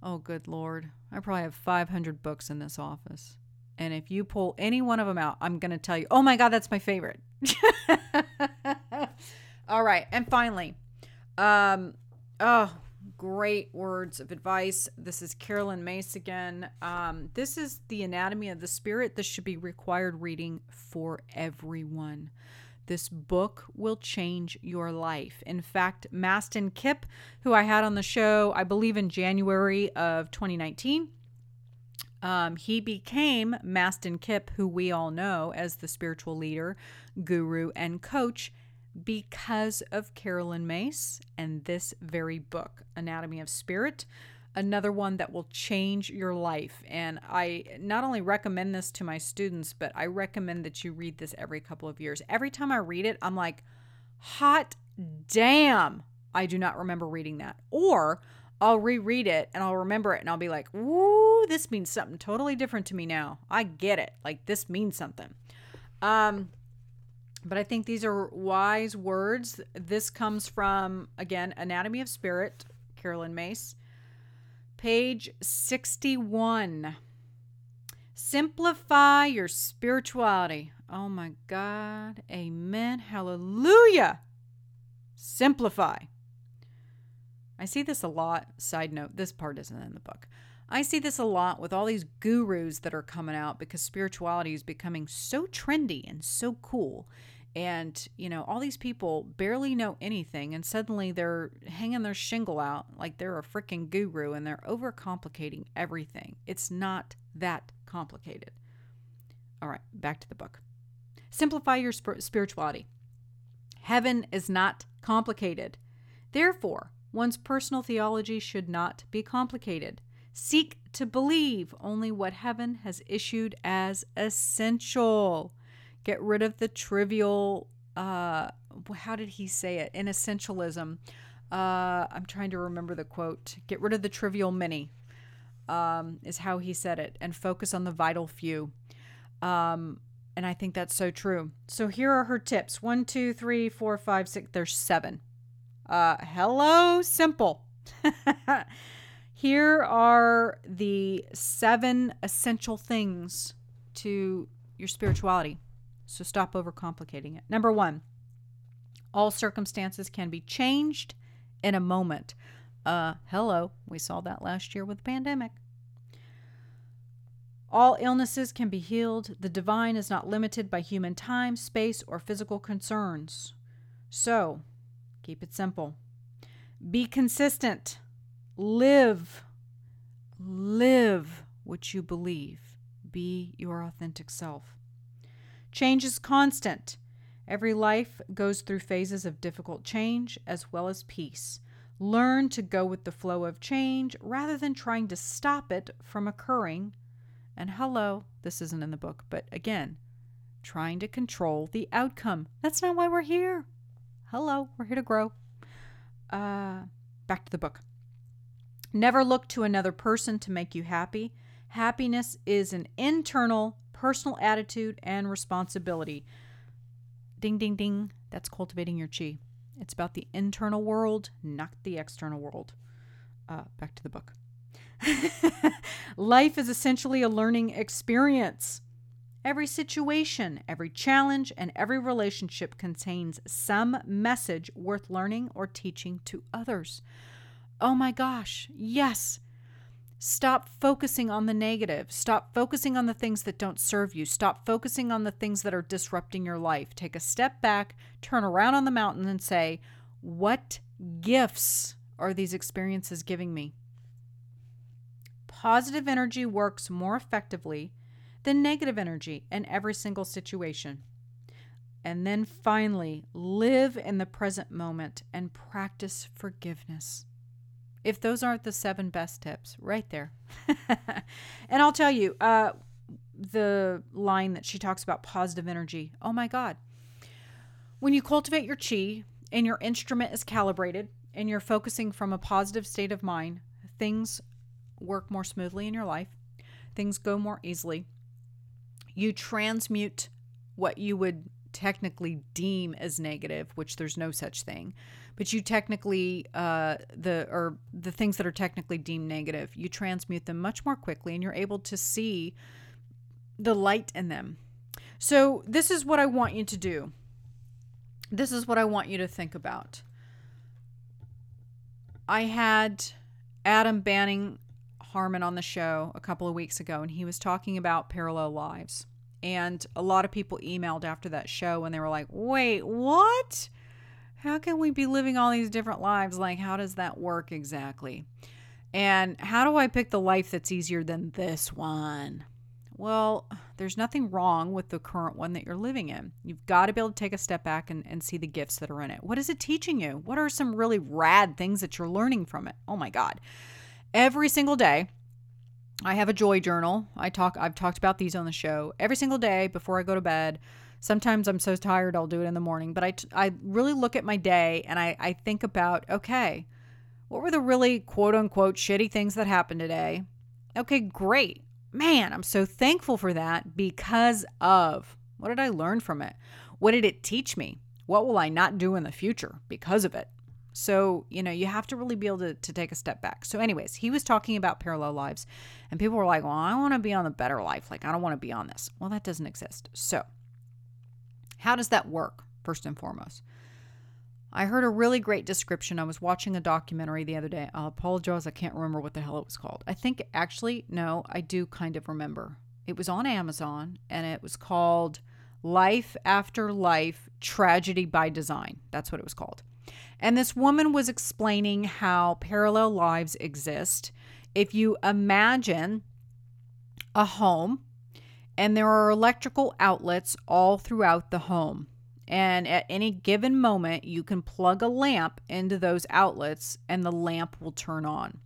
oh, good Lord, I probably have five hundred books in this office. And if you pull any one of them out, I'm going to tell you, oh, my God, that's my favorite. All right. And finally, um, oh, great words of advice. This is Carolyn Myss again. Um, this is the Anatomy of the Spirit. This should be required reading for everyone. This book will change your life. In fact, Mastin Kipp, who I had on the show, I believe in January of twenty nineteen, um, he became Mastin Kipp, who we all know as the spiritual leader, guru, and coach, because of Carolyn Myss and this very book, Anatomy of Spirit. Another one that will change your life. And I not only recommend this to my students, but I recommend that you read this every couple of years. Every time I read it, I'm like, hot damn, I do not remember reading that. Or I'll reread it and I'll remember it and I'll be like, ooh, this means something totally different to me now. I get it. Like, this means something. Um, but I think these are wise words. This comes from, again, Anatomy of Spirit, Carolyn Myss, page sixty-one. Simplify your spirituality. Oh my God. Amen. Hallelujah. Simplify. I see this a lot. Side note, this part isn't in the book. I see this a lot with all these gurus that are coming out because spirituality is becoming so trendy and so cool. And, you know, all these people barely know anything and suddenly they're hanging their shingle out like they're a freaking guru and they're overcomplicating everything. It's not that complicated. All right, back to the book. Simplify your sp- spirituality. Heaven is not complicated. Therefore, one's personal theology should not be complicated. Seek to believe only what heaven has issued as essential. Get rid of the trivial, uh, how did he say it? Inessentialism. Uh, I'm trying to remember the quote. Get rid of the trivial many, um, is how he said it, and focus on the vital few. Um, and I think that's so true. So here are her tips. One, two, three, four, five, six, there's seven. Uh, hello, simple. Here are the seven essential things to your spirituality. So stop overcomplicating it. Number one, all circumstances can be changed in a moment. Uh, hello, we saw that last year with the pandemic. All illnesses can be healed. The divine is not limited by human time, space, or physical concerns. So, keep it simple. Be consistent. Live. Live what you believe. Be your authentic self. Change is constant. Every life goes through phases of difficult change as well as peace. Learn to go with the flow of change rather than trying to stop it from occurring. And hello, this isn't in the book, but again, trying to control the outcome. That's not why we're here. Hello, we're here to grow. Uh, back to the book. Never look to another person to make you happy. Happiness is an internal, personal attitude and responsibility. Ding, ding, ding. That's cultivating your chi. It's about the internal world, not the external world. Uh, back to the book. Life is essentially a learning experience. Every situation, every challenge, and every relationship contains some message worth learning or teaching to others. Oh my gosh, yes. Stop focusing on the negative. Stop focusing on the things that don't serve you. Stop focusing on the things that are disrupting your life. Take a step back, turn around on the mountain and say, what gifts are these experiences giving me? Positive energy works more effectively the negative energy in every single situation. And then finally, live in the present moment and practice forgiveness. If those aren't the seven best tips, right there. And I'll tell you, uh, the line that she talks about positive energy. Oh my God. When you cultivate your chi and your instrument is calibrated and you're focusing from a positive state of mind, things work more smoothly in your life. Things go more easily. You transmute what you would technically deem as negative, which there's no such thing, but you technically, uh, the, or the things that are technically deemed negative, you transmute them much more quickly and you're able to see the light in them. So this is what I want you to do. This is what I want you to think about. I had Adam Banning Harmon on the show a couple of weeks ago, and he was talking about parallel lives. And a lot of people emailed after that show and they were like, wait, what? How can we be living all these different lives? Like, how does that work exactly? And how do I pick the life that's easier than this one? Well, there's nothing wrong with the current one that you're living in. You've got to be able to take a step back and, and see the gifts that are in it. What is it teaching you? What are some really rad things that you're learning from it? Oh my God. Every single day, I have a joy journal. I talk, I've talked about these on the show. Every single day before I go to bed, Sometimes I'm so tired, I'll do it in the morning. But I, t- I really look at my day and I, I think about, okay, what were the really quote unquote shitty things that happened today? Okay, great. Man, I'm so thankful for that because of what did I learn from it? What did it teach me? What will I not do in the future because of it? So, you know, you have to really be able to, to take a step back. So anyways, he was talking about parallel lives and people were like, well, I want to be on the better life. Like, I don't want to be on this. Well, that doesn't exist. So how does that work? First and foremost, I heard a really great description. I was watching a documentary the other day. I'll apologize. I can't remember what the hell it was called. I think actually, no, I do kind of remember. It was on Amazon and it was called Life After Life Tragedy by Design. That's what it was called. And this woman was explaining how parallel lives exist. If you imagine a home and there are electrical outlets all throughout the home, and at any given moment, you can plug a lamp into those outlets and the lamp will turn on.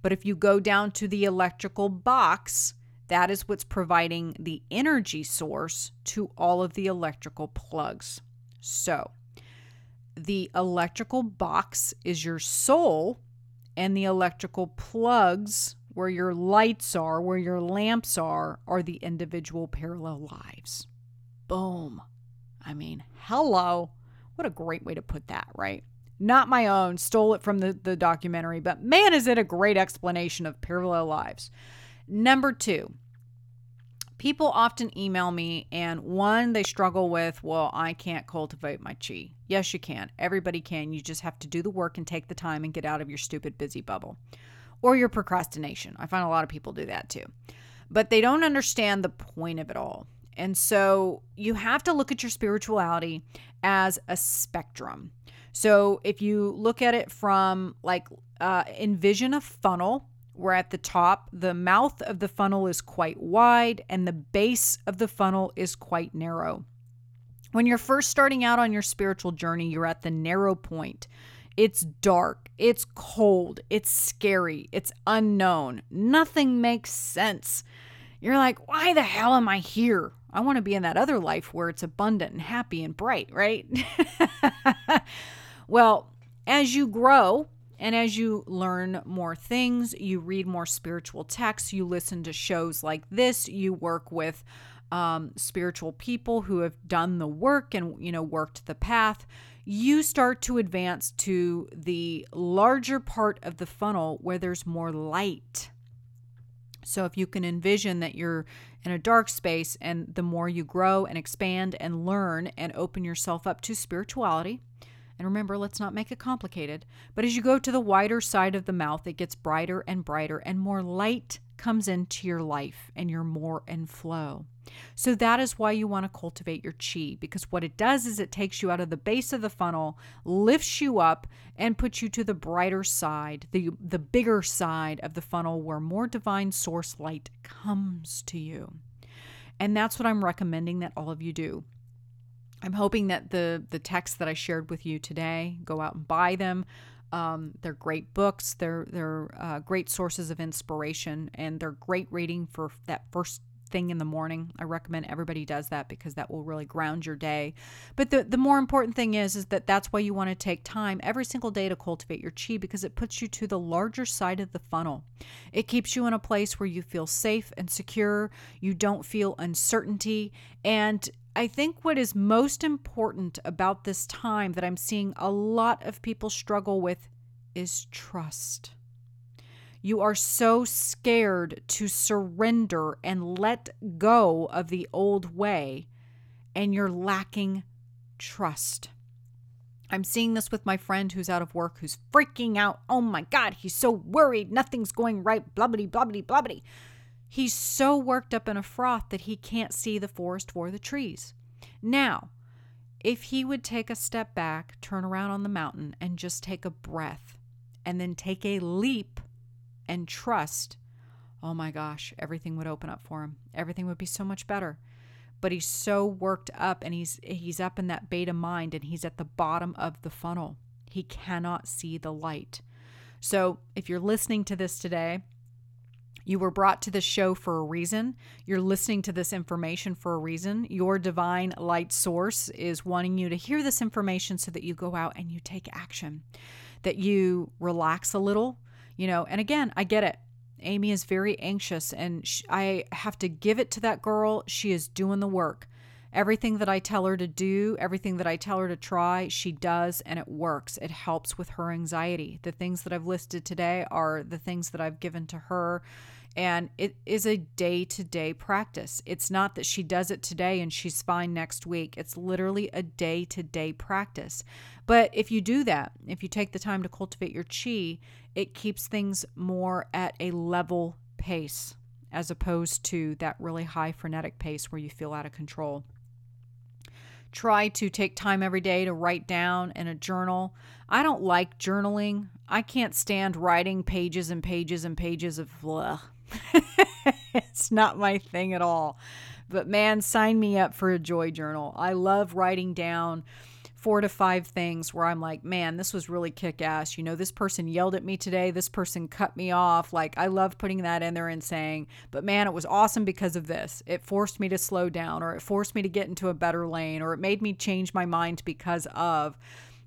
But if you go down to the electrical box, that is what's providing the energy source to all of the electrical plugs. So the electrical box is your soul, and the electrical plugs, where your lights are, where your lamps are, are the individual parallel lives. Boom. I mean, hello. What a great way to put that, right? Not my own, stole it from the, the documentary, but man, is it a great explanation of parallel lives. Number two, people often email me and one, they struggle with, well, I can't cultivate my chi. Yes, you can. Everybody can. You just have to do the work and take the time and get out of your stupid busy bubble or your procrastination. I find a lot of people do that too, but they don't understand the point of it all. And so you have to look at your spirituality as a spectrum. So if you look at it from like uh, envision a funnel where at the top, the mouth of the funnel is quite wide and the base of the funnel is quite narrow. When you're first starting out on your spiritual journey, you're at the narrow point. It's dark, it's cold, it's scary, it's unknown. Nothing makes sense. You're like, why the hell am I here? I want to be in that other life where it's abundant and happy and bright, right? Well, as you grow and as you learn more things, you read more spiritual texts, you listen to shows like this, you work with um, spiritual people who have done the work and, you know, worked the path, you start to advance to the larger part of the funnel where there's more light. So if you can envision that you're in a dark space and the more you grow and expand and learn and open yourself up to spirituality, and remember, let's not make it complicated, but as you go to the wider side of the mouth, it gets brighter and brighter and more light comes into your life and you're more in flow. So that is why you want to cultivate your chi, because what it does is it takes you out of the base of the funnel, lifts you up and puts you to the brighter side, the, the bigger side of the funnel where more divine source light comes to you. And that's what I'm recommending that all of you do. I'm hoping that the, the texts that I shared with you today, go out and buy them. Um, they're great books. They're, they're uh, great sources of inspiration and they're great reading for that first thing in the morning. I recommend everybody does that because that will really ground your day. But the, the more important thing is, is that that's why you want to take time every single day to cultivate your chi, because it puts you to the larger side of the funnel. It keeps you in a place where you feel safe and secure. You don't feel uncertainty. And I think what is most important about this time that I'm seeing a lot of people struggle with is trust. You are so scared to surrender and let go of the old way, and you're lacking trust. I'm seeing this with my friend who's out of work, who's freaking out. Oh my God, he's so worried. Nothing's going right. Blubbity, blubbity, blubbity. He's so worked up in a froth that he can't see the forest for the trees. Now, if he would take a step back, turn around on the mountain, and just take a breath, and then take a leap and trust, oh my gosh, everything would open up for him. Everything would be so much better. But he's so worked up and he's he's up in that beta mind and he's at the bottom of the funnel. He cannot see the light. So if you're listening to this today, You were brought to this show for a reason. You're listening to this information for a reason. Your divine light source is wanting you to hear this information so that you go out and you take action, that you relax a little, you know. And again, I get it. Amy is very anxious, and she, I have to give it to that girl. She is doing the work. Everything that I tell her to do, everything that I tell her to try, she does, and it works. It helps with her anxiety. The things that I've listed today are the things that I've given to her, and it is a day-to-day practice. It's not that she does it today and she's fine next week. It's literally a day-to-day practice. But if you do that, if you take the time to cultivate your chi, it keeps things more at a level pace as opposed to that really high frenetic pace where you feel out of control. Try to take time every day to write down in a journal. I don't like journaling. I can't stand writing pages and pages and pages of blah. It's not my thing at all. But man, sign me up for a joy journal. I love writing down four to five things where I'm like, man, this was really kick-ass. You know, this person yelled at me today. This person cut me off. Like, I love putting that in there and saying, but man, it was awesome because of this. It forced me to slow down, or it forced me to get into a better lane, or it made me change my mind because of.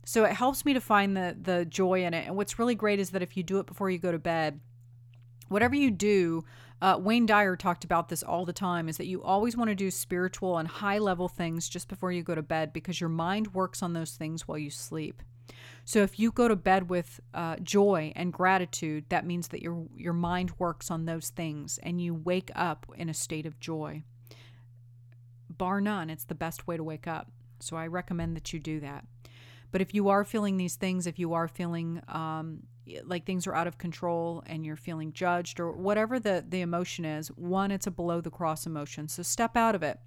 So it helps me to find the the joy in it. And what's really great is that if you do it before you go to bed, whatever you do, uh, Wayne Dyer talked about this all the time, is that you always want to do spiritual and high-level things just before you go to bed, because your mind works on those things while you sleep. So if you go to bed with uh, joy and gratitude, that means that your your mind works on those things, and you wake up in a state of joy. Bar none, it's the best way to wake up. So I recommend that you do that. But if you are feeling these things, if you are feeling um, like things are out of control and you're feeling judged or whatever the, the emotion is, one, it's a below the cross emotion. So step out of it.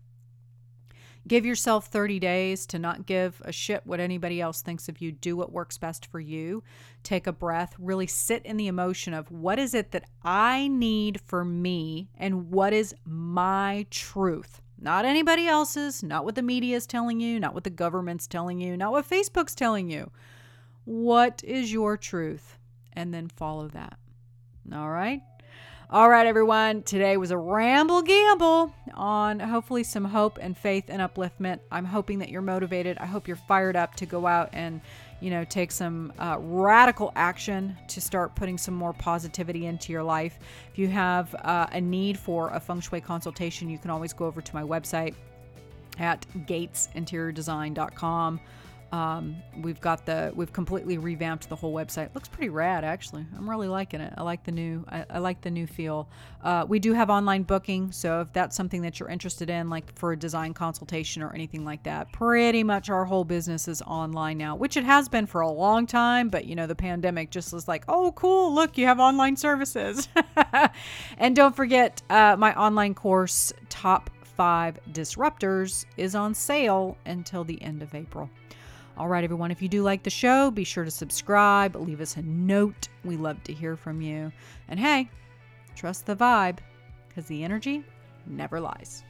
Give yourself thirty days to not give a shit what anybody else thinks of you. Do what works best for you. Take a breath. Really sit in the emotion of what is it that I need for me and what is my truth. Not anybody else's, not what the media is telling you, not what the government's telling you, not what Facebook's telling you. What is your truth? And then follow that. All right? All right, everyone. Today was a ramble gamble on hopefully some hope and faith and upliftment. I'm hoping that you're motivated. I hope you're fired up to go out and, you know, take some uh, radical action to start putting some more positivity into your life. If you have uh, a need for a feng shui consultation, you can always go over to my website at gates interior design dot com. Um, we've got the, we've completely revamped the whole website. It looks pretty rad, actually. I'm really liking it. I like the new, I, I like the new feel. Uh, we do have online booking. So if that's something that you're interested in, like for a design consultation or anything like that, pretty much our whole business is online now, which it has been for a long time, but you know, the pandemic just was like, oh, cool. Look, you have online services. And don't forget, uh, my online course, Top Five Disruptors, is on sale until the end of April. All right, everyone, if you do like the show, be sure to subscribe, leave us a note. We love to hear from you. And hey, trust the vibe, because the energy never lies.